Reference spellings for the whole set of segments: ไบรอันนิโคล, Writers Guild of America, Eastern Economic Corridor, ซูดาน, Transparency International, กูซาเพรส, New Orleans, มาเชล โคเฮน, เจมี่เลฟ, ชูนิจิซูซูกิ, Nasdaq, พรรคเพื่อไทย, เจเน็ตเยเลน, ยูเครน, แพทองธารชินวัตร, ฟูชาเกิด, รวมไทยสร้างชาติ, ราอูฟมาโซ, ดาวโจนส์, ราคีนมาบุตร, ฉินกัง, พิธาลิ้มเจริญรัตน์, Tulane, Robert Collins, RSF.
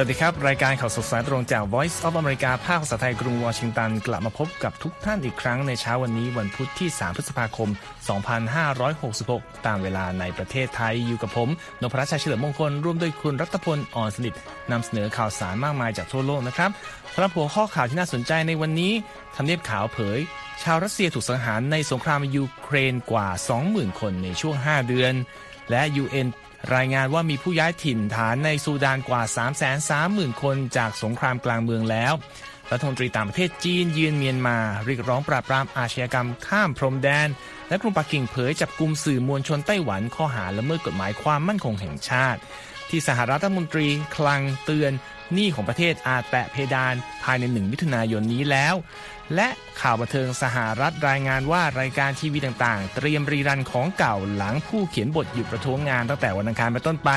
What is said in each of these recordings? สวัสดีครับรายการข่าวสดสายตรงจาก Voice of America ภาคภาษาไทยกรุงวอชิงตันกลับมาพบกับทุกท่านอีกครั้งในเช้าวันนี้วันพุธที่3พฤษภาคม2566ตามเวลาในประเทศไทยอยู่กับผมนพรัชชัยเฉลิมมงคลร่วมด้วยคุณรัตพลอ่อนสนิทนำเสนอข่าวสารมากมายจากทั่วโลกนะครับสำหรับหัวข้อข่าวที่น่าสนใจในวันนี้ทำเนียบขาวเผยชาวรัสเซียถูกสังหารในสงครามยูเครนกว่า 20,000 คนในช่วง5เดือนและ UNรายงานว่ามีผู้ย้ายถิ่นฐานในซูดานกว่า 330,000 คนจากสงครามกลางเมืองแล้วรัฐมนตรีต่างประเทศจีนเยือนเมียนมาเรียกร้องปราบปรามอาชญากรรมข้ามพรมแดนและกรุงปักกิ่งเผยจับกุมสื่อมวลชนไต้หวันข้อหาละเมิดกฎหมายความมั่นคงแห่งชาติที่สหรัฐรัฐมนตรีคลังเตือนหนี้ของประเทศอาจแตะเพดานภายใน1มิถุนายนนี้แล้วและข่าวบันเทิงสหรัฐรายงานว่ารายการทีวีต่างๆเตรียมรีรันของเก่าหลังผู้เขียนบทหยุดประท้วงงานตั้งแต่วันอังคารเป็นต้นไป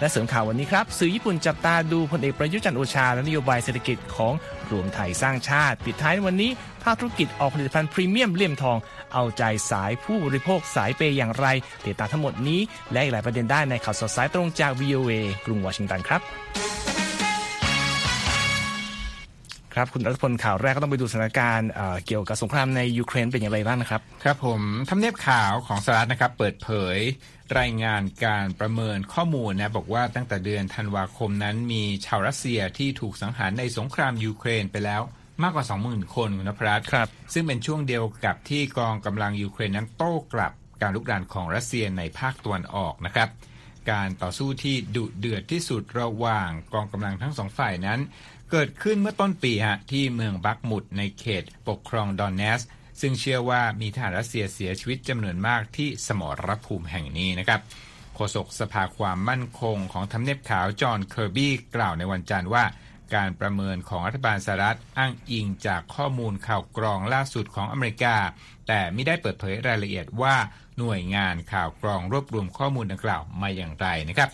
และเสริมข่าววันนี้ครับสื่อญี่ปุ่นจับตาดูพลเอกประยุทธ์จันทร์โอชาและนโยบายเศรษฐกิจของรวมไทยสร้างชาติปิดท้ายวันนี้ภาคธุรกิจออกผลิตภัณฑ์พรีเมียมเลี่ยมทองเอาใจสายผู้บริโภคสายเปย์อย่างไรติดตามทั้งหมดนี้และอีกหลายประเด็นได้ในข่าวสดสายตรงจาก VOA กรุงวอชิงตันครับครับคุณรัฐพลข่าวแรกก็ต้องไปดูสถานการณ์เกี่ยวกับสงครามในยูเครนเป็นอย่างไรบ้างนะครับครับผมทำเนียบข่าวของสหรัฐนะครับเปิดเผยรายงานการประเมินข้อมูลนะบอกว่าตั้งแต่เดือนธันวาคมนั้นมีชาวรัสเซียที่ถูกสังหารในสงครามยูเครนไปแล้วมากกว่า 20,000 คนคุณนภัสครับซึ่งเป็นช่วงเดียวกับที่กองกำลังยูเครนนั้นโต้กลับการลุกรานของรัสเซียในภาคตะวันออกนะครับการต่อสู้ที่ดุเดือดที่สุดระหว่างกองกำลังทั้งสองฝ่ายนั้นเกิดขึ้นเมื่อต้นปีที่เมืองบักมุดในเขตปกครองดอนเนสซึ่งเชื่อว่ามีทหารรัสเซียเสียชีวิตจำนวนมากที่สมรภูมิแห่งนี้นะครับโฆษกสภาความมั่นคงของทำเนียบขาวจอห์นเคอร์บี้กล่าวในวันจันทร์ว่าการประเมินของรัฐบาลสหรัฐอ้างอิงจากข้อมูลข่าวกรองล่าสุดของอเมริกาแต่ไม่ได้เปิดเผยรายละเอียดว่าหน่วยงานข่าวกรองรวบรวมข้อมูลดังกล่าวมาอย่างไรนะครับ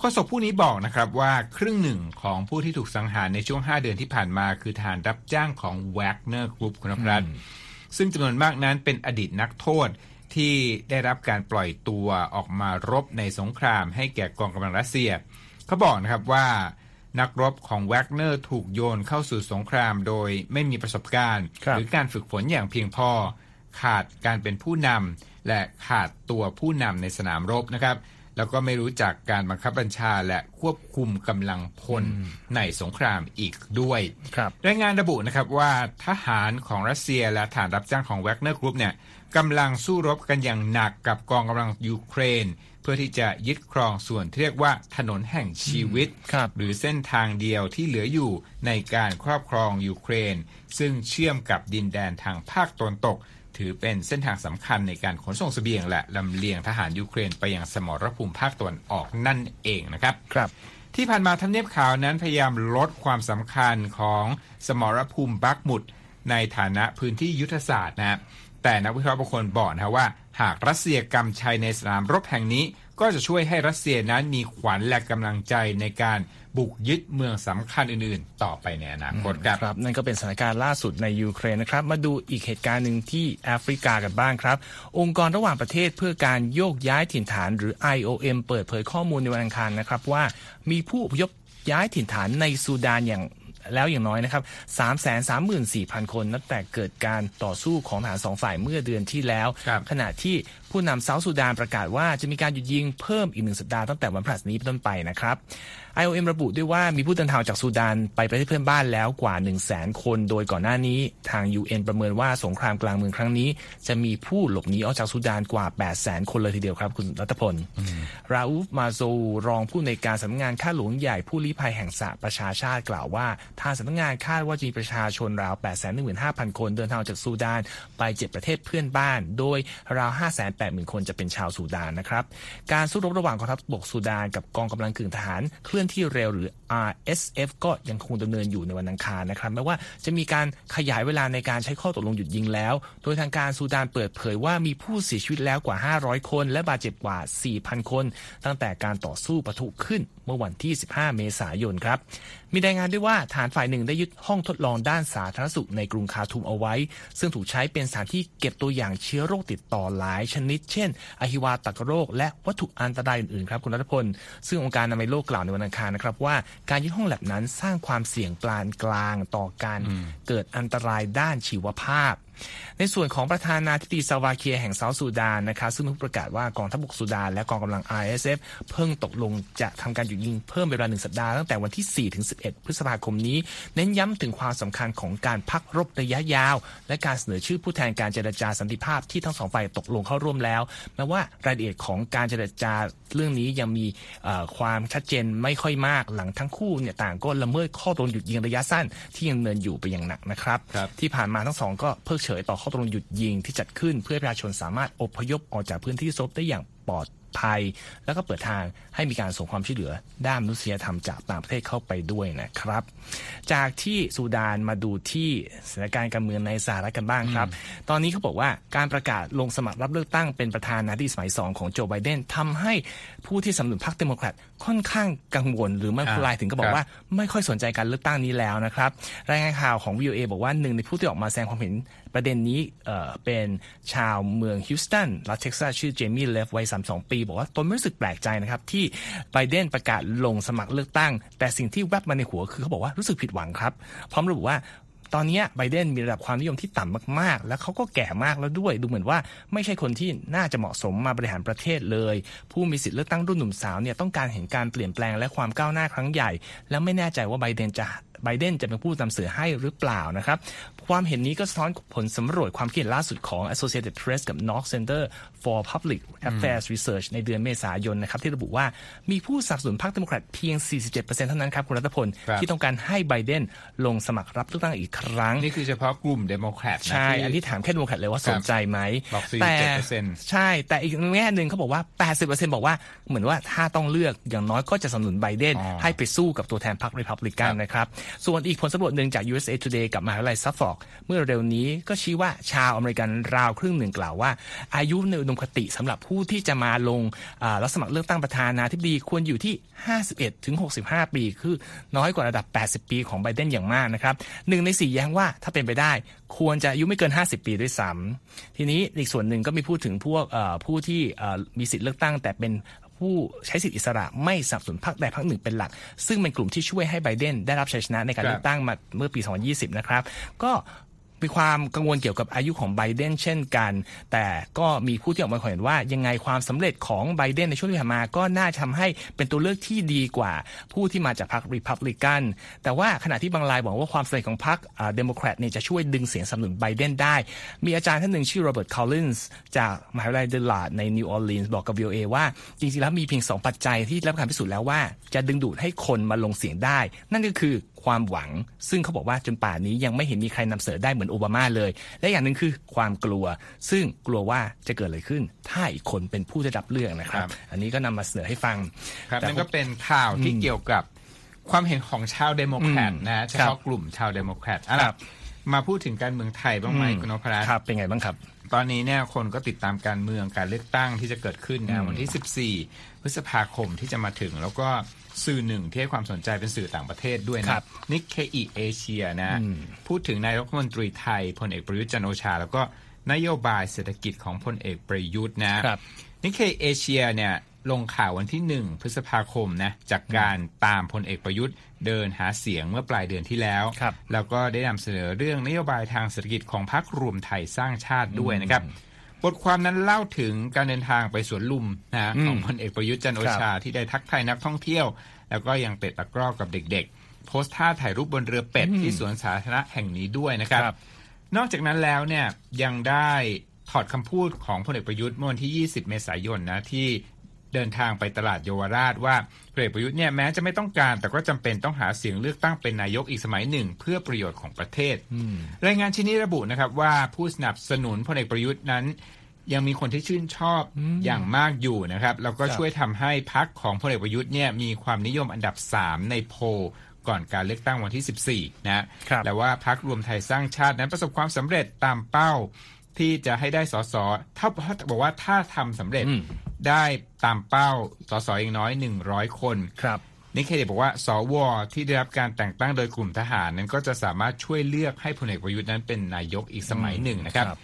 โฆษกผู้นี้บอกนะครับว่าครึ่งหนึ่งของผู้ที่ถูกสังหารในช่วง5เดือนที่ผ่านมาคือทหารรับจ้างของ Wagner Group คุณพรัตน์ซึ่งจำนวนมากนั้นเป็นอดีตนักโทษที่ได้รับการปล่อยตัวออกมารบในสงครามให้แก่กองกำลังรัสเซียเขาบอกนะครับว่านักรบของ Wagner ถูกโยนเข้าสู่สงครามโดยไม่มีประสบการณ์หรือการฝึกฝนอย่างเพียงพอขาดการเป็นผู้นำและขาดตัวผู้นำในสนามรบนะครับแล้วก็ไม่รู้จักการบังคับบัญชาและควบคุมกำลังพลในสงครามอีกด้วยรายงานระบุนะครับว่าทหารของรัสเซียและฐานรับจ้างของ Wagner Group เนี่ยกำลังสู้รบกันอย่างหนักกับกองกำลังยูเครนเพื่อที่จะยึดครองส่วนที่เรียกว่าถนนแห่งชีวิตหรือเส้นทางเดียวที่เหลืออยู่ในการครอบครองยูเครนซึ่งเชื่อมกับดินแดนทางภาคตะวันตกถือเป็นเส้นทางสำคัญในการขนส่งเสบียงและลำเลียงทหารยูเครนไปยังสมรภูมิภาคตะวันออกนั่นเองนะครับที่ผ่านมาทำเนียบข่าวนั้นพยายามลดความสำคัญของสมรภูมิบักมุดในฐานะพื้นที่ยุทธศาสตร์นะแต่นักวิเคราะห์บางคนบอกนะว่าหากรัสเซียกำชัยในสนามรบแห่งนี้ก็จะช่วยให้รัสเซียนั้นมีขวัญและกำลังใจในการบุกยึดเมืองสำคัญอื่นๆต่อไปในอนาคตครับนั่นก็เป็นสถานการณ์ล่าสุดในยูเครนนะครับมาดูอีกเหตุการณ์หนึ่งที่แอฟริกากันบ้างครับองค์กรระหว่างประเทศเพื่อการโยกย้ายถิ่นฐานหรือ IOM เปิดเผยข้อมูลในวันอังคารนะครับว่ามีผู้อพยพย้ายถิ่นฐานในซูดานอย่างน้อยนะครับ 334,000 คนนับแต่เกิดการต่อสู้ของทหาร2ฝ่ายเมื่อเดือนที่แล้วขณะที่ผู้นำเซาท์ซูดานประกาศว่าจะมีการหยุดยิงเพิ่มอีก1สัปดาห์ตั้งแต่วันพฤหัสนี้เป็นต้นไปนะครับ IOM ระบุด้วยว่ามีผู้เดินทางจากซูดานไปประเทศเพื่อนบ้านแล้วกว่า 100,000 คนโดยก่อนหน้านี้ทาง UN ประเมินว่าสงครามกลางเมืองครั้งนี้จะมีผู้หลบหนีออกจากซูดานกว่า 800,000 คนเลยทีเดียวครับคุณรัตพลราอูฟมาโซรองผู้อำนวยการสำนักงานข้าหลวงใหญ่ผู้ลี้ภัยแห่งสหประชาชาติกล่าวว่าทางสำนักงานคาดว่าจะมีประชาชนราว 815,000 คนเดินทางจากซูดานไป7ประเทศเพื่อนบ้านโดยราว 580,000 คนจะเป็นชาวซูดานนะครับการสู้รบระหว่างกองทัพบกซูดานกับกองกำลังกึ่งทหารเคลื่อนที่เร็วหรือ RSF ก็ยังคงดำเนินอยู่ในวันอังคารนะครับแม้ว่าจะมีการขยายเวลาในการใช้ข้อตกลงหยุดยิงแล้วโดยทางการซูดานเปิดเผยว่ามีผู้เสียชีวิตแล้วกว่า500คนและบาดเจ็บกว่า 4,000 คนตั้งแต่การต่อสู้ปะทุขึ้นเมื่อวันที่15เมษายนครับมีรายงานด้วยว่าฐานฝ่ายหนึ่งได้ยึดห้องทดลองด้านสาธารณสุขในกรุงคาร์ทูมเอาไว้ซึ่งถูกใช้เป็นสถานที่เก็บตัวอย่างเชื้อโรคติดต่อหลายช ณิชย์เช่นอหิวาตกโรคและวัตถุอันตรายอื่นๆครับคุณรัฐพลซึ่งองค์การอนามัยโลกกล่าวในวันอังคารนะครับว่าการยึดห้องแลบนั้นสร้างความเสี่ยงปานกลางต่อการเกิดอันตรายด้านชีวภาพในส่วนของประธานาธิบดีซาลวาคีร์แห่งเซาท์ซูดานนะคะซึ่งประกาศว่ากองทัพบกซูดานและกองกำลัง RSF เพิ่งตกลงจะทำการหยุดยิงเพิ่มเป็นเวลา1สัปดาห์ตั้งแต่วันที่4ถึง11พฤษภาคมนี้เน้นย้ำถึงความสำคัญของการพักรบระยะยาวและการเสนอชื่อผู้แทนการเจรจาสันติภาพที่ทั้งสองฝ่ายตกลงเข้าร่วมแล้วแม้ว่ารายละเอียดของการเจรจาเรื่องนี้ยังมีความชัดเจนไม่ค่อยมากหลังทั้งคู่เนี่ยต่างก็ละเมิดข้อตกลงหยุดยิงระยะสั้นที่ยังดำเนินอยู่ไปอย่างหนักนะครับที่ผ่านมาทั้งสองก็เพิกเฉยต่อข้อตกลงหยุดยิงที่จัดขึ้นเพื่อประชาชนสามารถอพยพออกจากพื้นที่ซบได้อย่างปลอดภัยแล้วก็เปิดทางให้มีการส่งความช่วยเหลือด้านมนุษยธรรมจากต่างประเทศเข้าไปด้วยนะครับจากที่ซูดานมาดูที่สถานการณ์การเมืองในสหรัฐกันบ้างครับตอนนี้เขาบอกว่าการประกาศลงสมัครรับเลือกตั้งเป็นประธานาธิบดีสมัย2ของโจไบเดนทำให้ผู้ที่สนับสนุนพรรคเดโมแครตค่อนข้างกังวลหรือไม่พลายถึงก็บอกว่าไม่ค่อยสนใจการเลือกตั้งนี้แล้วนะครับรายงานข่าวของ VOA บอกว่าหนึ่งในผู้ที่ออกมาแสดงความเห็นประเด็นนี้เป็นชาวเมืองฮิวสตันรัฐเท็กซัสชื่อเจมี่เลฟวัย32ปีบอกว่าตนไม่รู้สึกแปลกใจนะครับที่ไบเดนประกาศลงสมัครเลือกตั้งแต่สิ่งที่แวบมาในหัวคือเขาบอกว่ารู้สึกผิดหวังครับพร้อมระบุว่าตอนนี้ไบเดนมีระดับความนิยมที่ต่ำมากๆและเขาก็แก่มากแล้วด้วยดูเหมือนว่าไม่ใช่คนที่น่าจะเหมาะสมมาบริหารประเทศเลยผู้มีสิทธิ์เลือกตั้งรุ่นหนุ่มสาวเนี่ยต้องการเห็นการเปลี่ยนแปลงและความก้าวหน้าครั้งใหญ่และไม่แน่ใจว่าไบเดนจะเป็นผู้นำเสนอให้หรือเปล่านะครับความเห็นนี้ก็สะท้อนผลสำรวจความคิดเห็นล่าสุดของ Associated Press กับ Knox Center for Public Affairs Research ในเดือนเมษายนนะครับที่ระบุว่ามีผู้สนับสนุนพรรคเดโมแครตเพียง 47% เท่านั้นครับคุณรัตพลที่ต้องการให้ไบเดนลงสมัครรับเลือกตั้งอีกครั้งนี่คือเฉพาะกลุ่มเดโมแครตนะใช่อันนี้ถามแค่เดโมแครตเลยว่าสนใจไหมแต่ 47% ใช่แต่อีกแง่นึงเขาบอกว่า 80% บอกว่าเหมือนว่าถ้าต้องเลือกอย่างน้อยก็จะสนับสนุนไบเดนให้ไปสู้กับตัวแทนพรรค Republican นะครับส่วนอีกผลสำรวจหนึ่งจาก USA Today กับมหาวิทยาลัยซัฟฟอร์กเมื่อเร็วนี้ก็ชี้ว่าชาวอเมริกันราวครึ่งหนึ่งกล่าวว่าอายุในอุดมคติสำหรับผู้ที่จะมาลงรับสมัครเลือกตั้งประธานาธิบดีควรอยู่ที่ 51-65 ปีคือน้อยกว่าระดับ 80 ปีของไบเดนอย่างมากนะครับ1ใน4แย้งว่าถ้าเป็นไปได้ควรจะอายุไม่เกิน50 ปีด้วยซ้ำทีนี้อีกส่วนหนึ่งก็มีพูดถึงพวกผู้ที่มีสิทธิ์เลือกตั้งแต่เป็นผู้ใช้สิทธิอิสระไม่สนับสนุนพรรคใดพรรคหนึ่งเป็นหลักซึ่งเป็นกลุ่มที่ช่วยให้ไบเดนได้รับชัยชนะในการเลือกตั้งมาเมื่อปี 2020 นะครับก็มีความกังวลเกี่ยวกับอายุของไบเดนเช่นกันแต่ก็มีผู้ที่ออกมาเห็นว่ายังไงความสำเร็จของไบเดนในช่วงที่ผ่านมาก็น่าทำให้เป็นตัวเลือกที่ดีกว่าผู้ที่มาจากพรรค Republican แต่ว่าขณะที่บางรายบอกว่าความสำเร็จของพรรคDemocrat เนี่ยจะช่วยดึงเสียงสนับสนุนไบเดนได้มีอาจารย์ท่านหนึ่งชื่อ Robert Collins จากมหาวิทยาลัย Tulane ใน New Orleans บอกกับ VOA ว่าจริงๆแล้วมีเพียง2ปัจจัยที่รับการพิสูจน์แล้วว่าจะดึงดูดให้คนมาลงเสียงได้นั่นก็คือความหวังซึ่งเขาบอกว่าจนป่านนี้ยังไม่เห็นมีใครนำเสนอได้เหมือนโอบามาเลยและอย่างหนึ่งคือความกลัวซึ่งกลัวว่าจะเกิดอะไรขึ้นถ้าอีกคนเป็นผู้ได้รับเลือกนะครับอันนี้ก็นำมาเสนอให้ฟังครับนั่นก็เป็นข่าวที่เกี่ยวกับความเห็นของชาวเดโมแครตนะเฉพาะกลุ่มชาวเดโมแครตมาพูดถึงการเมืองไทยบ้างไหมคุณนพรัตน์ครับเป็นไงบ้างครับตอนนี้เนี่ยคนก็ติดตามการเมืองการเลือกตั้งที่จะเกิดขึ้นนะวันที่14พฤษภาคมที่จะมาถึงแล้วก็สื่อหนึ่งที่ให้ความสนใจเป็นสื่อต่างประเทศด้วยนะ Nikkei Asia นะพูดถึงนายกรัฐมนตรีไทยพลเอกประยุทธ์จันทร์โอชาแล้วก็นโยบายเศรษฐกิจของพลเอกประยุทธ์นะ Nikkei Asia เนี่ยลงข่าววันที่1พฤษภาคมนะจากการตามพลเอกประยุทธ์เดินหาเสียงเมื่อปลายเดือนที่แล้วแล้วก็ได้นำเสนอเรื่องนโยบายทางเศรษฐกิจของพรรครวมไทยสร้างชาติด้วยนะครับบทความนั้นเล่าถึงการเดินทางไปสวนลุมนะของพลเอกประยุทธ์จันทร์โอชาที่ได้ทักทายนักท่องเที่ยวแล้วก็ยังเตะตะกร้อกับเด็กๆโพสต์ท่าถ่ายรูปบนเรือเป็ดที่สวนสาธารณะแห่งนี้ด้วยนะครับนอกจากนั้นแล้วเนี่ยยังได้ถอดคำพูดของพลเอกประยุทธ์เมื่อวันที่20เมษายนนะที่เดินทางไปตลาดเยาวราชว่าพลเอกประยุทธ์เนี่ยแม้จะไม่ต้องการแต่ก็จำเป็นต้องหาเสียงเลือกตั้งเป็นนายกอีกสมัยหนึ่งเพื่อประโยชน์ของประเทศรายงานชิ้นนี้ระบุนะครับว่าผู้สนับสนุนพลเอกประยุทธ์นั้นยังมีคนที่ชื่นชอบอย่างมากอยู่นะครับแล้วก็ช่วยทำให้พรรคของพลเอกประยุทธ์เนี่ยมีความนิยมอันดับ3ในโพลก่อนการเลือกตั้งวันที่14นะแต่ว่าพรรครวมไทยสร้างชาตินั้นประสบความสำเร็จตามเป้าที่จะให้ได้สสถ้าบอกว่าถ้าทำสำเร็จได้ตามเป้าสสอย่างน้อย100คนครับนิเคเดบอกว่าสวที่ได้รับการแต่งตั้งโดยกลุ่มทหารนั้นก็จะสามารถช่วยเลือกให้พลเอกประยุทธ์นั้นเป็นนายกอีกสมัยหนึ่งนะครับ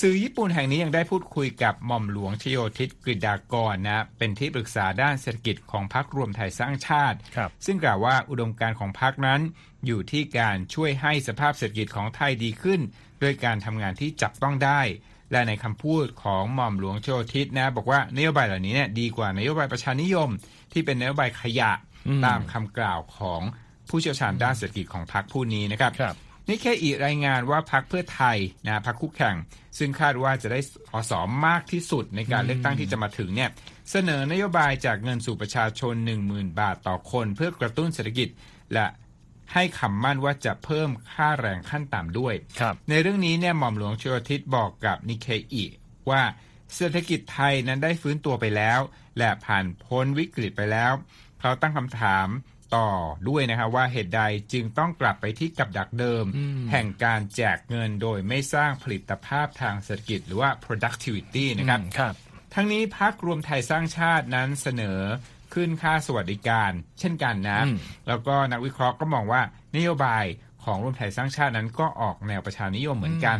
สื่อญี่ปุ่นแห่งนี้ยังได้พูดคุยกับหม่อมหลวงชโยธิตกฤษฎากรนะเป็นที่ปรึกษาด้านเศรษฐกิจของพรรครวมไทยสร้างชาติซึ่งกล่าวว่าอุดมการณ์ของพรรคนั้นอยู่ที่การช่วยให้สภาพเศรษฐกิจของไทยดีขึ้นด้วยการทำงานที่จับต้องได้และในคำพูดของหม่อมหลวงชโยธิตนะบอกว่านโยบายเหล่านี้เนี่ยดีกว่านโยบายประชานิยมที่เป็นนโยบายขยะตามคำกล่าวของผู้เชี่ยวชาญด้านเศรษฐกิจของพรรคผู้นี้นะครับNikkei อีกรายงานว่าพรรคเพื่อไทยนะพรรคคู่แข่งซึ่งคาดว่าจะได้ส.ส.มากที่สุดในการเลือกตั้งที่จะมาถึงเนี่ยเสนอนโยบายจากเงินสู่ประชาชน 10,000 บาทต่อคนเพื่อกระตุ้นเศรษฐกิจและให้คำมั่นว่าจะเพิ่มค่าแรงขั้นต่ำด้วยในเรื่องนี้เนี่ยหม่อมหลวงชโยธิตบอกกับ Nikkei ว่าเศรษฐกิจไทยนั้นได้ฟื้นตัวไปแล้วและผ่านพ้นวิกฤตไปแล้วเขาตั้งคำถามต่อด้วยนะครับว่าเหตุใดจึงต้องกลับไปที่กับดักเดิมแห่งการแจกเงินโดยไม่สร้างผลิตภาพทางเศรษฐกิจหรือว่า productivity นะครับทั้งนี้พรรครวมไทยสร้างชาตินั้นเสนอขึ้นค่าสวัสดิการเช่นกันนะแล้วก็นักวิเคราะห์ก็มองว่านโยบายของรวมไทยสร้างชาตินั้นก็ออกแนวประชานิยมเหมือนกัน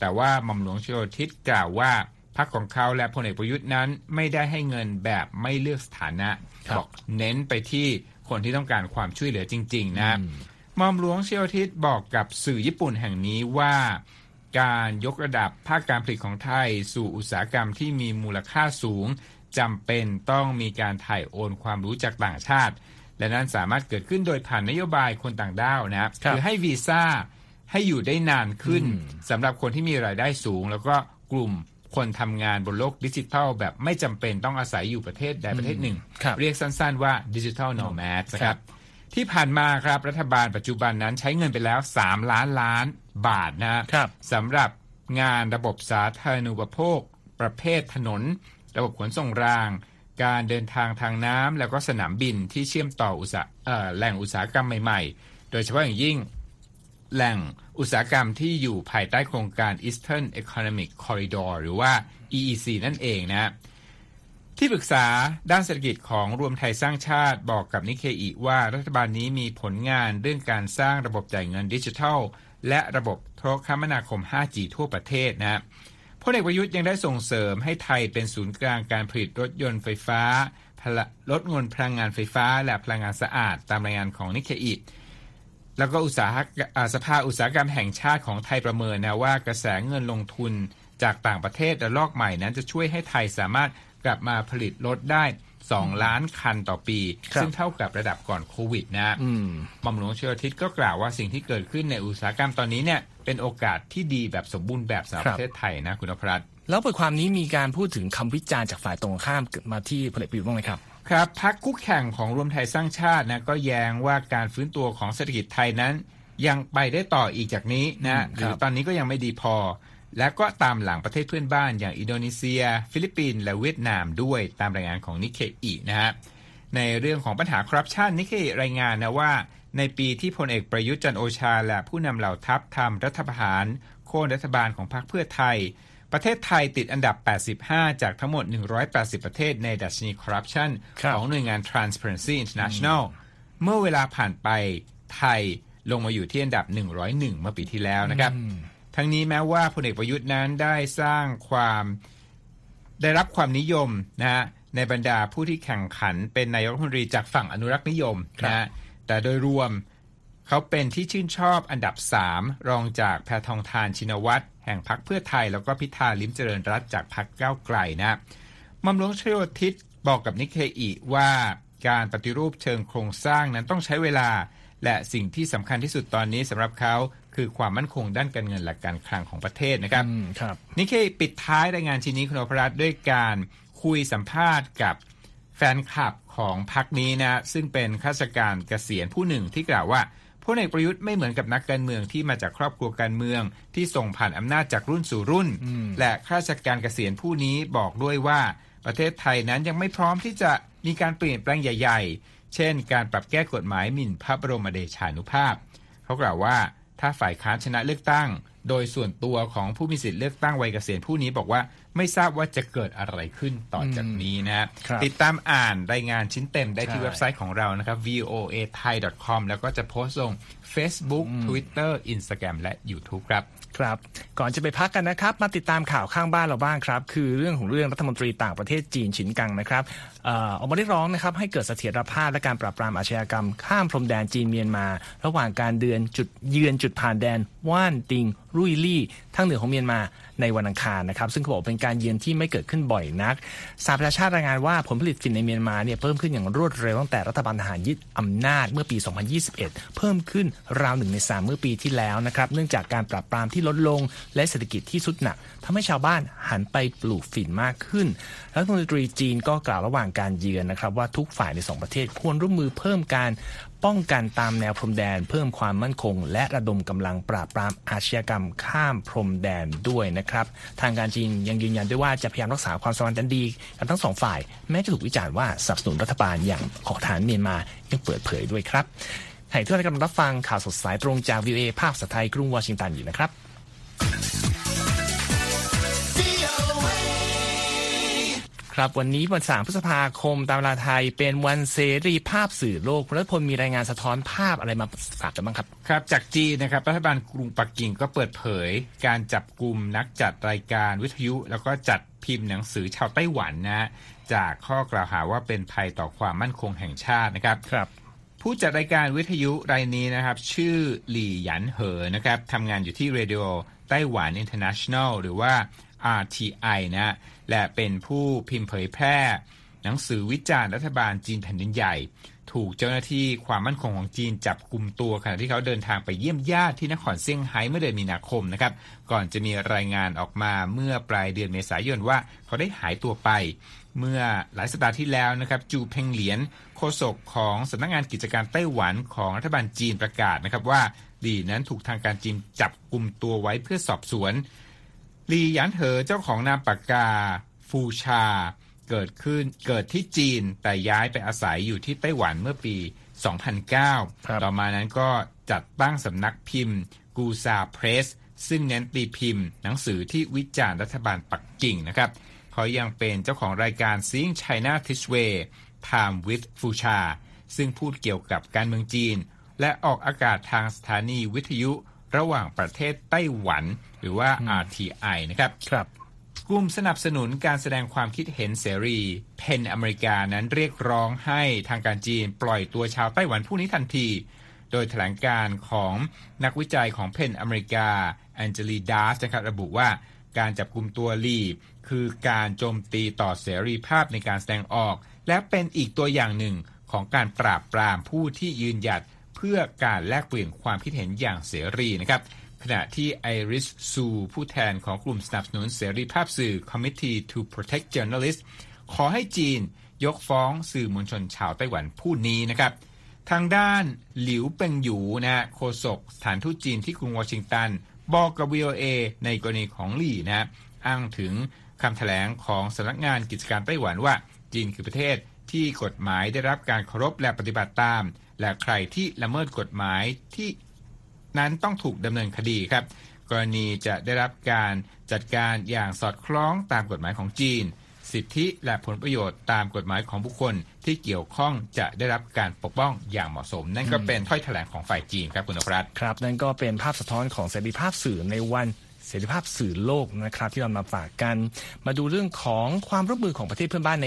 แต่ว่าหม่อมหลวงชโยธิตกล่าวว่าพรรคของเขาและพลเอกประยุทธ์นั้นไม่ได้ให้เงินแบบไม่เลือกสถานะบอกเน้นไปที่คนที่ต้องการความช่วยเหลือจริงๆนะหม่อมหลวงชโยธิตบอกกับสื่อญี่ปุ่นแห่งนี้ว่าการยกระดับภาคการผลิตของไทยสู่อุตสาหกรรมที่มีมูลค่าสูงจำเป็นต้องมีการถ่ายโอนความรู้จากต่างชาติและนั้นสามารถเกิดขึ้นโดยผ่านนโยบายคนต่างด้าวนะคือให้วีซ่าให้อยู่ได้นานขึ้นสำหรับคนที่มีรายได้สูงแล้วก็กลุ่มคนทำงานบนโลกดิจิทัลแบบไม่จำเป็นต้องอาศัยอยู่ประเทศใดประเทศหนึ่งเรียกสั้นๆว่าดิจิทัลโนแมดนะครับที่ผ่านมาครับรัฐบาลปัจจุบันนั้นใช้เงินไปแล้ว3ล้านล้านบาทนะครับสำหรับงานระบบสาธารณูปโภคประเภทถนนระบบขนส่งรางการเดินทางทางน้ำแล้วก็สนามบินที่เชื่อมต่อแหล่งอุตสาหกรรมใหม่ๆโดยเฉพาะอย่างยิ่งแหล่งอุตสาหกรรมที่อยู่ภายใต้โครงการ Eastern Economic Corridor หรือว่า EEC นั่นเองนะที่ปรึกษาด้านเศรษฐกิจของรวมไทยสร้างชาติบอกกับ Nikkei ว่ารัฐบาลนี้มีผลงานเรื่องการสร้างระบบจ่ายเงินดิจิทัลและระบบโทรคมนาคม 5G ทั่วประเทศนะพลเอกประยุทธ์ยังได้ส่งเสริมให้ไทยเป็นศูนย์กลางการผลิตรถยนต์ไฟฟ้ารถยนต์พลังงานไฟฟ้าและพลังงานสะอาดตามรายงานของ Nikkeiแล้วก็สภาอุตสาหกรรมแห่งชาติของไทยประเมินนะว่ากระแสเงินลงทุนจากต่างประเทศระลอกใหม่นั้นจะช่วยให้ไทยสามารถกลับมาผลิตรถได้2ล้านคันต่อปีซึ่งเท่ากับระดับก่อนโควิดนะหม่อมหลวงชโยธิตก็กล่าวว่าสิ่งที่เกิดขึ้นในอุตสาหกรรมตอนนี้เนี่ยเป็นโอกาสที่ดีแบบสมบูรณ์แบบสำหรับประเทศไทยนะคุณอภรัตน์แล้วบทความนี้มีการพูดถึงคำวิจารณ์จากฝ่ายตรงข้ามมาที่พลเอกประยุทธ์บ้างไหมครับครับพรรคคู่แข่งของรวมไทยสร้างชาตินะก็แย้งว่าการฟื้นตัวของเศรษฐกิจไทยนั้นยังไปได้ต่ออีกจากนี้นะหรือตอนนี้ก็ยังไม่ดีพอและก็ตามหลังประเทศเพื่อนบ้านอย่างอินโดนีเซียฟิลิปปินส์และเวียดนามด้วยตามรายงานของ Nikkei นะฮะในเรื่องของปัญหาคอร์รัปชัน Nikkei รายงานนะว่าในปีที่พลเอกประยุทธ์จันทร์โอชาและผู้นำเหล่าทัพทำรัฐประหารโค่นรัฐบาลของพรรคเพื่อไทยประเทศไทยติดอันดับ 85 จากทั้งหมด 180 ประเทศในดัชนีคอร์รัปชันของหน่วยงาน Transparency International เมื่อเวลาผ่านไปไทยลงมาอยู่ที่อันดับ 101 เมื่อปีที่แล้วนะครับทั้งนี้แม้ว่าพลเอกประยุทธ์นั้นได้รับความนิยมนะฮะในบรรดาผู้ที่แข่งขันเป็นนายกรัฐมนตรีจากฝั่งอนุรักษ์นิยมนะฮะแต่โดยรวมเขาเป็นที่ชื่นชอบอันดับ 3 รองจากแพทองธารชินวัตรแห่งพรรคเพื่อไทยแล้วก็พิธาลิ้มเจริญรัตน์จากพรรคก้าวไกลนะหม่อมหลวงชโยธิตบอกกับ Nikkei ว่าการปฏิรูปเชิงโครงสร้างนั้นต้องใช้เวลาและสิ่งที่สำคัญที่สุดตอนนี้สำหรับเขาคือความมั่นคงด้านการเงินและการคลังของประเทศนะครับ Nikkei ปิดท้ายรายงานชิ้นนี้คุณอภรัตน์ด้วยการคุยสัมภาษณ์กับแฟนคลับของพรรคนี้นะซึ่งเป็นข้าราชการเกษียณผู้หนึ่งที่กล่าวว่าพลเอกประยุทธ์ไม่เหมือนกับนักการเมืองที่มาจากครอบครัวการเมืองที่ส่งผ่านอำนาจจากรุ่นสู่รุ่นและข้าราชการเกษียณผู้นี้บอกด้วยว่าประเทศไทยนั้นยังไม่พร้อมที่จะมีการเปลี่ยนแปลงใหญ่ๆเช่นการปรับแก้กฎหมายหมิ่นพระบรมเดชานุภาพเขากล่าวว่าถ้าฝ่ายค้านชนะเลือกตั้งโดยส่วนตัวของผู้มีสิทธิ์เลือกตั้งวัยเกษียณผู้นี้บอกว่าไม่ทราบว่าจะเกิดอะไรขึ้นต่อจากนี้นะติดตามอ่านรายงานชิ้นเต็มได้ที่เว็บไซต์ของเรานะครับ voathai.com แล้วก็จะโพสต์ลง Facebook Twitter Instagram และ YouTube ครับ ครับก่อนจะไปพักกันนะครับมาติดตามข่าวข้างบ้านเราบ้างครับคือเรื่องของรัฐมนตรีต่างประเทศจีนฉินกังนะครับออกมาเรียกร้องนะครับให้เกิดเสถียรภาพและการปราบปรามอาชญากรรมข้ามพรมแดนจีนเมียนมาระหว่างการเยือนจุดผ่านแดนว่านติงรุ่ยลี่ทางเหนือของเมียนมาในวันอังคารนะครับซึ่งเขาบอกเป็นการเยือนที่ไม่เกิดขึ้นบ่อยนักสหประชาชาติรายงานว่าผลผลิตฝิ่นในเมียนมาเนี่ยเพิ่มขึ้นอย่างรวดเร็วตั้งแต่รัฐบาลทหารยึดอำนาจเมื่อปี2021เพิ่มขึ้นราว1ใน3เมื่อปีที่แล้วนะครับเนื่องจากการปราบปรามที่ลดลงและเศรษฐกิจที่ทรุดหนักทำให้ชาวบ้านหันไปปลูกฝิ่นมากขึ้นรัฐมนตรีจีนก็กล่าวระหว่างการเยือนนะครับว่าทุกฝ่ายใน2ประเทศควรร่วมมือเพิ่มการป้องกันตามแนวพรมแดนเพิ่มความมั่นคงและระดมกำลังปราบปรามอาชญากรรมข้ามพรมแดนด้วยนะครับทางการจีนยังยืนยันด้วยว่าจะพยายามรักษาความสัมพันธ์อันดีกับทั้งสองฝ่ายแม้จะถูกวิจารณ์ว่าสนับสนุนรัฐบาลอย่างขอทานเมียนมายังเปิดเผยด้วยครับให้ทุกท่านกำลังรับฟังข่าวสดสายตรงจาก VOA ภาคภาษาไทยกรุงวอชิงตันอยู่นะครับครับวันนี้วัน3พฤษภาคมตามเวลาไทยเป็นวันเสรีภาพสื่อโลกคุณรัฐพลมีรายงานสะท้อนภาพอะไรมาฝากกันบ้างครับครับจากจีนนะครับรัฐบาลกรุงปักกิ่งก็เปิดเผยการจับกุมนักจัดรายการวิทยุแล้วก็จัดพิมพ์หนังสือชาวไต้หวันนะจากข้อกล่าวหาว่าเป็นภัยต่อความมั่นคงแห่งชาตินะครับครับผู้จัดรายการวิทยุรายนี้นะครับชื่อหลี่หยันเหอนะครับทำงานอยู่ที่ Radio ไต้หวัน International หรือว่า RTI นะและเป็นผู้พิมพ์เผยแพร่หนังสือวิจารณ์รัฐบาลจีนแผ่นดินใหญ่ถูกเจ้าหน้าที่ความมั่นคงของจีนจับกุมตัวขณะที่เขาเดินทางไปเยี่ยมญาติที่นครเซี่ยงไฮ้เมื่อเดือนมีนาคมนะครับก่อนจะมีรายงานออกมาเมื่อปลายเดือนเมษายนว่าเขาได้หายตัวไปเมื่อหลายสัปดาห์ที่แล้วนะครับจูเพ็งเหลียนโฆษกของสำนักงานกิจการไต้หวันของรัฐบาลจีนประกาศนะครับว่าหลี่นั้นถูกทางการจีนจับกุมตัวไว้เพื่อสอบสวนหลี่หยันเหอเจ้าของนามปากกาฟูชาเกิดที่จีนแต่ย้ายไปอาศัยอยู่ที่ไต้หวันเมื่อปี 2009 ต่อมานั้นก็จัดตั้งสำนักพิมพ์กูซาเพรสซึ่งเน้นตีพิมพ์หนังสือที่วิจารณ์รัฐบาลปักกิ่งนะครับเขายังเป็นเจ้าของรายการ Seeing China This Way Time with Fuchsia ซึ่งพูดเกี่ยวกับการเมืองจีนและออกอากาศทางสถานีวิทยุระหว่างประเทศไต้หวันหรือว่า RTI นะครับครับกลุ่มสนับสนุนการแสดงความคิดเห็นเสรีเพนอเมริกานั้นเรียกร้องให้ทางการจีนปล่อยตัวชาวไต้หวันผู้นี้ทันทีโดยแถลงการณ์ของนักวิจัยของเพนอเมริกาแอนเจลีดาสนะครับระบุว่าการจับกุมตัวลี่คือการโจมตีต่อเสรีภาพในการแสดงออกและเป็นอีกตัวอย่างหนึ่งของการปราบปรามผู้ที่ยืนหยัดเพื่อการแลกเปลี่ยนความคิดเห็นอย่างเสรีนะครับขณะที่ไอริสซูผู้แทนของกลุ่มสนับสนุนเสรีภาพสื่อ Committee to Protect Journalists ขอให้จีนยกฟ้องสื่อมวลชนชาวไต้หวันผู้นี้นะครับทางด้านหลิวเป็งหยูนะโฆษกสถานทูตจีนที่กรุงวอชิงตันบอกกับ VOA ในกรณีของลี่นะอ้างถึงคำแถลงของสำนักงานกิจการไต้หวันว่าจีนคือประเทศที่กฎหมายได้รับการเคารพและปฏิบัติตามและใครที่ละเมิดกฎหมายที่นั้นต้องถูกดำเนินคดีครับกรณีจะได้รับการจัดการอย่างสอดคล้องตามกฎหมายของจีนสิทธิและผลประโยชน์ตามกฎหมายของบุคคลที่เกี่ยวข้องจะได้รับการปกป้องอย่างเหมาะสมนั่นก็เป็นถ้อยแถลงของฝ่ายจีนครับคุณนพรัตน์ครับนั่นก็เป็นภาพสะท้อนของเสรีภาพสื่อในวันเสรีภาพสื่อโลกนะครับที่เรามาฝากกันมาดูเรื่องของความร่วมมือของประเทศเพื่อนบ้านใน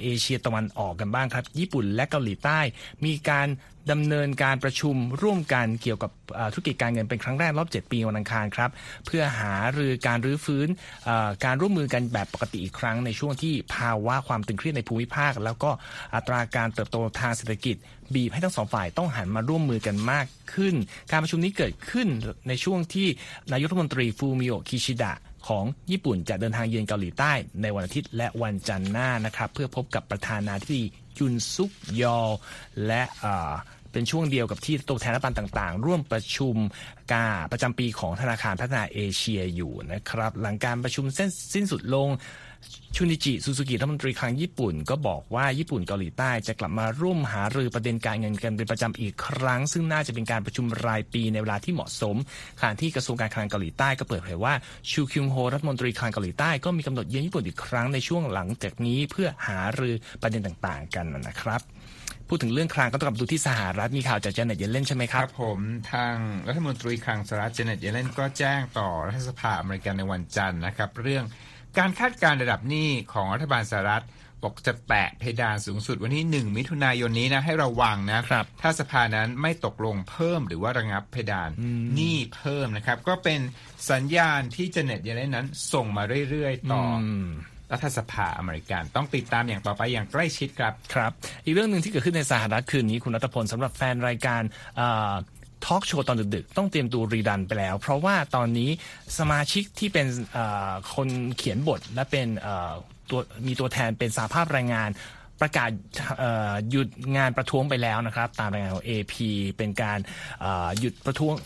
เอเชียตะวันออกกันบ้างครับญี่ปุ่นและเกาหลีใต้มีการดำเนินการประชุมร่วมกันเกี่ยวกับธุรกิจการเงินเป็นครั้งแรกรอบ7 ปีวันอังคารครับเพื่อหารือการรื้อฟื้นการร่วมมือกันแบบปกติอีกครั้งในช่วงที่ภาวะความตึงเครียดในภูมิภาคแล้วก็อัตราการเติบโตทางเศรษฐกิจบีบให้ทั้งสองฝ่ายต้องหันมาร่วมมือกันมากขึ้นการประชุมนี้เกิดขึ้นในช่วงที่นายกรัฐมนตรีฟูมิโอะคิชิดะของญี่ปุ่นจะเดินทางเยือนเกาหลีใต้ในวันอาทิตย์และวันจันทร์หน้านะครับเพื่อพบกับประธานาธิบดียุนซุกยอลและเป็นช่วงเดียวกับที่ตัวแทนรัฐบาลต่างๆร่วมประชุมการประจำปีของธนาคารพัฒนาเอเชียอยู่นะครับหลังการประชุมสิ้นสุดลงชูนิจิซูซูกิรัฐมนตรีคลังญี่ปุ่นก็บอกว่าญี่ปุ่นเกาหลีใต้จะกลับมาร่วมหารือประเด็นการเงินกันเป็นประจำอีกครั้งซึ่งน่าจะเป็นการประชุมรายปีในเวลาที่เหมาะสมขณะที่กระทรวงการคลังเกาหลีใต้ก็เปิดเผยว่าชูคิงโฮรัฐมนตรีคลังเกาหลีใต้ก็มีกำหนดเยือนญี่ปุ่นอีกครั้งในช่วงหลังจากนี้เพื่อหารือประเด็นต่างๆกันนะครับ พูดถึงเรื่องคลังก็ต้องกลับดูที่สหรัฐมีข่าวจากเจเน็ตเยเลนใช่ไหมครับครับผมทางรัฐมนตรีคลังสหรัฐเจเน็ตเยเลนก็แจ้งต่อรัฐสภาอเมริกันในวันจันทร์นะครับเรื่องการคาดการณ์ระดับหนี้ของรัฐบาลสหรัฐบอกจะแตะเพดานสูงสุดวันที่1มิถุนายนนี้นะให้ระวังนะครับถ้าสภานั้นไม่ตกลงเพิ่มหรือว่าระงับเพดานหนี้เพิ่มนะครับก็เป็นสัญญาณที่เจเน็ตเยเลนนั้นส่งมาเรื่อยๆต่อรัฐสภาอเมริกันต้องติดตามอย่างต่อไปอย่างใกล้ชิดครับครับอีกเรื่องนึงที่เกิดขึ้นในสหรัฐคืนนี้คุณณัฐพลสำหรับแฟนรายการทอล์คโชว์ตอนดึกๆต้องเตรียมดูรีดันไปแล้วเพราะว่าตอนนี้สมาชิกที่เป็นคนเขียนบทและเป็นตัวแทนเป็นสหภาพแรงงานประกาศหยุดงานประท้วงไปแล้วนะครับตามรายงานของ AP เป็นการหยุดประท้วง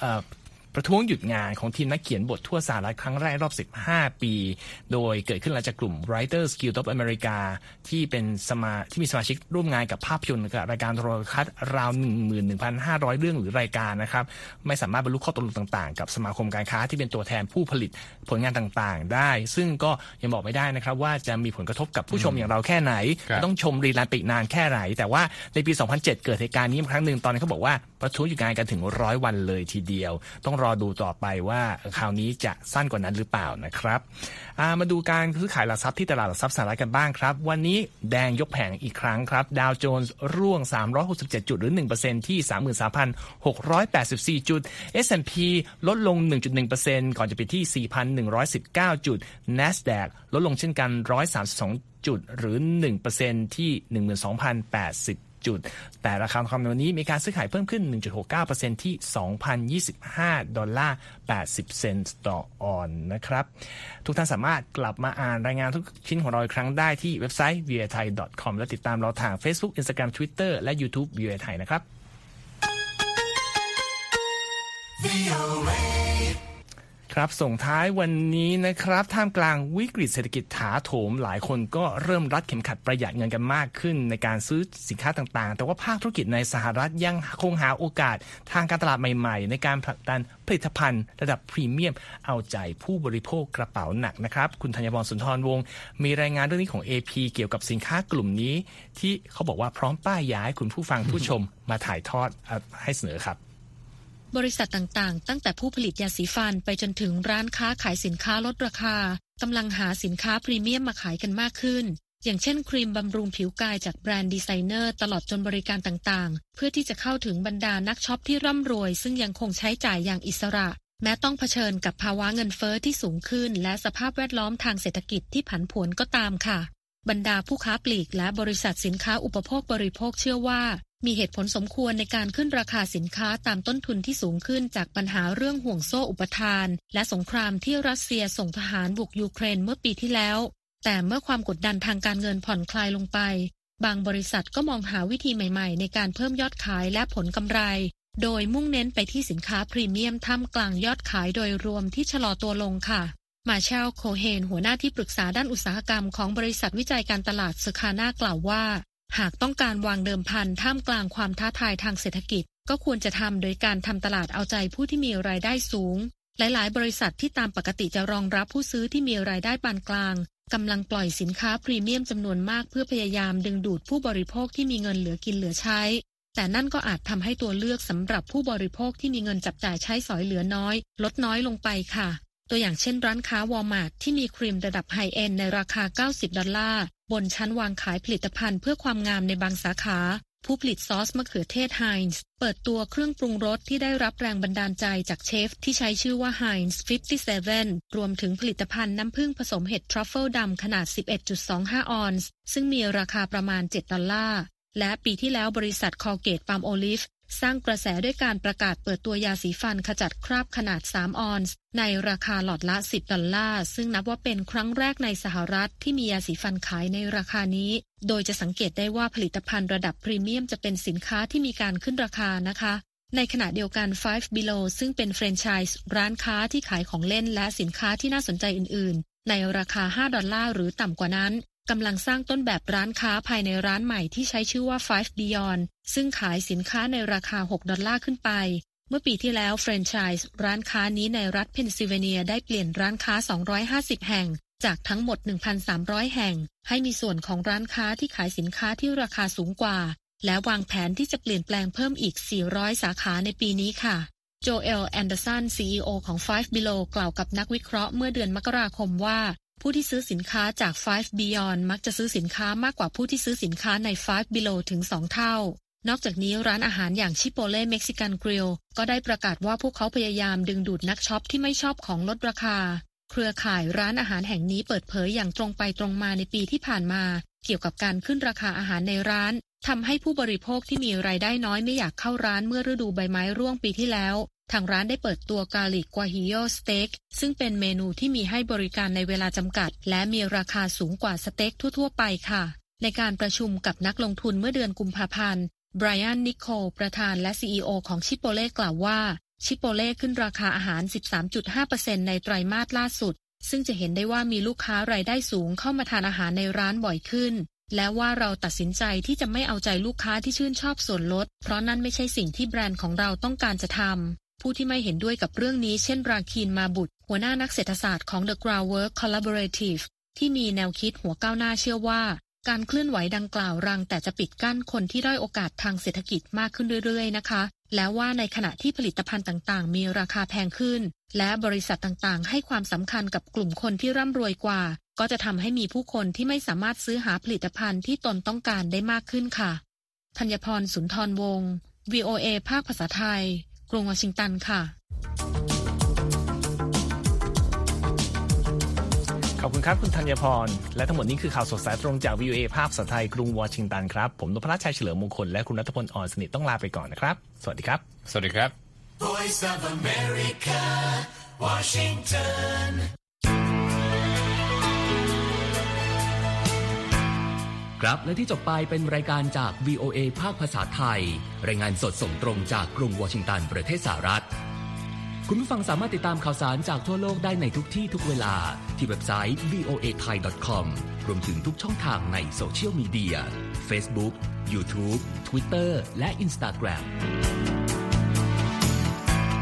หยุดงานของทีมนักเขียนบททั่วสหรัฐครั้งแรกรอบ15 ปีโดยเกิดขึ้นหลังจากกลุ่ม Writers Guild of America ที่มีสมาชิกร่วมงานกับภาพยนตร์กับรายการโทรทัศน์ราว 11,500 เรื่องหรือรายการนะครับไม่สามารถบรรลุข้อตกลงต่างๆกับสมาคมการค้าที่เป็นตัวแทนผู้ผลิตผลงานต่างๆได้ซึ่งก็ยังบอกไม่ได้นะครับว่าจะมีผลกระทบกับผู้ชมอย่างเราแค่ไหนต้องชมรีรันไปนานแค่ไหนแต่ว่าในปี 2007 เกิดเหตุการณ์นี้ครั้งนึงตอนนั้นเขาบอกว่าประท้วงหยุดงานกันถึง100 วันเลยทีเดียวต้องรอดูต่อไปว่าคราวนี้จะสั้นกว่านั้นหรือเปล่านะครับมาดูการซื้อขายหลักทรัพย์ที่ตลาดหลักทรัพย์สหรัฐกันบ้างครับวันนี้แดงยกแผงอีกครั้งครับดาวโจนส์ร่วง367จุดหรือ 1% ที่ 33,684 จุด S&P ลดลง 1.1% ก่อนจะปิดที่ 4,119 จุด Nasdaq ลดลงเช่นกัน132จุดหรือ 1% ที่ 12,080จุดแต่ราคาทองคำในวันนี้มีการซื้อขายเพิ่มขึ้น 1.69% ที่ $2,025.80 ต่อออนซ์นะครับทุกท่านสามารถกลับมาอ่านรายงานทุกชิ้นของเราอีกครั้งได้ที่เว็บไซต์ voathai.com และติดตามเราทาง Facebook Instagram Twitter และ YouTube voathai นะครับครับส่งท้ายวันนี้นะครับท่ามกลางวิกฤตเศรษฐกิจถาโถมหลายคนก็เริ่มรัดเข็มขัดประหยัดเงินกันมากขึ้นในการซื้อสินค้าต่างๆแต่ว่าภาคธุรกิจในสหรัฐยังคงหาโอกาสทางการตลาดใหม่ๆในการผลักดันผลิตภัณฑ์ระดับพรีเมียมเอาใจผู้บริโภคกระเป๋าหนักนะครับคุณธัญพรสุนทรวงศ์มีรายงานเรื่องนี้ของ AP เกี่ยวกับสินค้ากลุ่มนี้ที่เขาบอกว่าพร้อมป้ายยาให้คุณผู้ฟังผู้ชมมาถ่ายทอดให้เสนอครับบริษัทต่างๆตั้งแต่ผู้ผลิตยาสีฟันไปจนถึงร้านค้าขายสินค้าลดราคากำลังหาสินค้าพรีเมียมมาขายกันมากขึ้นอย่างเช่นครีมบำรุงผิวกายจากแบรนด์ดีไซเนอร์ตลอดจนบริการต่างๆเพื่อที่จะเข้าถึงบรรดานักช็อปที่ร่ำรวยซึ่งยังคงใช้จ่ายอย่างอิสระแม้ต้องเผชิญกับภาวะเงินเฟ้อที่สูงขึ้นและสภาพแวดล้อมทางเศรษฐกิจที่ผันผวนก็ตามค่ะบรรดาผู้ค้าปลีกและบริษัทสินค้าอุปโภคบริโภคเชื่อว่ามีเหตุผลสมควรในการขึ้นราคาสินค้าตามต้นทุนที่สูงขึ้นจากปัญหาเรื่องห่วงโซ่อุปทานและสงครามที่รัสเซียส่งทหารบุกยูเครนเมื่อปีที่แล้วแต่เมื่อความกดดันทางการเงินผ่อนคลายลงไปบางบริษัทก็มองหาวิธีใหม่ๆในการเพิ่มยอดขายและผลกำไรโดยมุ่งเน้นไปที่สินค้าพรีเมียมท่ามกลางยอดขายโดยรวมที่ชะลอตัวลงค่ะมาเชล โคเฮนหัวหน้าที่ปรึกษาด้านอุตสาหกรรมของบริษัทวิจัยการตลาดสคาน่ากล่าวว่าหากต้องการวางเดิมพันท่ามกลางความท้าทายทางเศรษฐกิจก็ควรจะทำโดยการทำตลาดเอาใจผู้ที่มีรายได้สูงหลายๆบริษัทที่ตามปกติจะรองรับผู้ซื้อที่มีรายได้ปานกลางกำลังปล่อยสินค้าพรีเมียมจำนวนมากเพื่อพยายามดึงดูดผู้บริโภคที่มีเงินเหลือกินเหลือใช้แต่นั่นก็อาจทำให้ตัวเลือกสำหรับผู้บริโภคที่มีเงินจับจ่ายใช้สอยเหลือน้อยลดน้อยลงไปค่ะตัวอย่างเช่นร้านค้าวอลมาร์ทที่มีครีมระดับไฮเอนด์ในราคา$90บนชั้นวางขายผลิตภัณฑ์เพื่อความงามในบางสาขาผู้ผลิตซอสมะเขือเทศ Heinz เปิดตัวเครื่องปรุงรสที่ได้รับแรงบันดาลใจจากเชฟที่ใช้ชื่อว่า Heinz 57รวมถึงผลิตภัณฑ์น้ำผึ้งผสมเห็ดทรัฟเฟิลดำขนาด 11.25 ออนซ์ซึ่งมีราคาประมาณ$7และปีที่แล้วบริษัท Colgate Palm Olive สร้างกระแสด้วยการประกาศเปิดตัวยาสีฟันขจัดคราบขนาด3ออนซ์ในราคาหลอดละ$10ซึ่งนับว่าเป็นครั้งแรกในสหรัฐที่มียาสีฟันขายในราคานี้โดยจะสังเกตได้ว่าผลิตภัณฑ์ระดับพรีเมียมจะเป็นสินค้าที่มีการขึ้นราคานะคะในขณะเดียวกัน Five Below ซึ่งเป็นแฟรนไชส์ร้านค้าที่ขายของเล่นและสินค้าที่น่าสนใจอื่นๆในราคา$5หรือต่ำกว่านั้นกำลังสร้างต้นแบบร้านค้าภายในร้านใหม่ที่ใช้ชื่อว่า Five Beyond ซึ่งขายสินค้าในราคา$6ขึ้นไปเมื่อปีที่แล้วแฟรนไชส์ร้านค้านี้ในรัฐเพนซิลเวเนียได้เปลี่ยนร้านค้า250แห่งจากทั้งหมด 1,300 แห่งให้มีส่วนของร้านค้าที่ขายสินค้าที่ราคาสูงกว่า และวางแผนที่จะเปลี่ยนแปลงเพิ่มอีก400สาขาในปีนี้ค่ะโจเอลแอนเดอร์สัน CEO ของ Five Below กล่าวกับนักวิเคราะห์เมื่อเดือนมกราคมว่าผู้ที่ซื้อสินค้าจาก Five Beyond มักจะซื้อสินค้ามากกว่าผู้ที่ซื้อสินค้าใน Five Below ถึง2เท่านอกจากนี้ร้านอาหารอย่าง Chipotle Mexican Grill ก็ได้ประกาศว่าพวกเขาพยายามดึงดูดนักช็อปที่ไม่ชอบของลดราคาเครือข่ายร้านอาหารแห่งนี้เปิดเผยอย่างตรงไปตรงมาในปีที่ผ่านมาเกี่ยวกับการขึ้นราคาอาหารในร้านทำให้ผู้บริโภคที่มีรายได้น้อยไม่อยากเข้าร้านเมื่อฤดูใบไม้ร่วงปีที่แล้วทางร้านได้เปิดตัวกาลิกวาฮิโยสเต็กซึ่งเป็นเมนูที่มีให้บริการในเวลาจำกัดและมีราคาสูงกว่าสเต็กทั่วๆไปค่ะในการประชุมกับนักลงทุนเมื่อเดือนกุมภาพันธ์ไบรอันนิโคลประธานและ CEO ของ Chipotle กล่าวว่า Chipotle ขึ้นราคาอาหาร 13.5% ในไตรมาสล่าสุดซึ่งจะเห็นได้ว่ามีลูกค้ารายได้สูงเข้ามาทานอาหารในร้านบ่อยขึ้นและว่าเราตัดสินใจที่จะไม่เอาใจลูกค้าที่ชื่นชอบส่วนลดเพราะนั่นไม่ใช่สิ่งที่แบรนด์ของเราต้องการจะทำผู้ที่ไม่เห็นด้วยกับเรื่องนี้เช่นราคีนมาบุตรหัวหน้านักเศรษฐศาสตร์ของ The Groundwork Collaborative ที่มีแนวคิดหัวก้าวหน้าเชื่อว่าการเคลื่อนไหวดังกล่าวรังแต่จะปิดกั้นคนที่ด้อยโอกาสทางเศรษฐกิจมากขึ้นเรื่อยๆนะคะแล้วว่าในขณะที่ผลิตภัณฑ์ต่างๆมีราคาแพงขึ้นและบริษัทต่างๆให้ความสำคัญกับกลุ่มคนที่ร่ำรวยกว่าก็จะทำให้มีผู้คนที่ไม่สามารถซื้อหาผลิตภัณฑ์ที่ตนต้องการได้มากขึ้นค่ะธัญพรสุนทรวงศ์ VOA ภาคภาษาไทยกรุงวอชิงตันค่ะขอบคุณครับคุณธัญพรและทั้งหมดนี้คือข่าวสดสายตรงจาก VOA ภาพสดไทยกรุงวอชิงตันครับผมนพรัชชัยเฉลิมมงคลและคุณณัฐพลอ่อนสนิทต้องลาไปก่อนนะครับสวัสดีครับสวัสดีครับ Voice of America Washington ครับและที่จบไปเป็นรายการจาก VOA ภาคภาษาไทยรายงานสดส่งตรงจากกรุงวอชิงตันประเทศสหรัฐคุณผู้ฟังสามารถติดตามข่าวสารจากทั่วโลกได้ในทุกที่ทุกเวลาที่เว็บไซต์ voathai.com รวมถึงทุกช่องทางในโซเชียลมีเดีย Facebook, YouTube, Twitter และ Instagram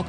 ขอ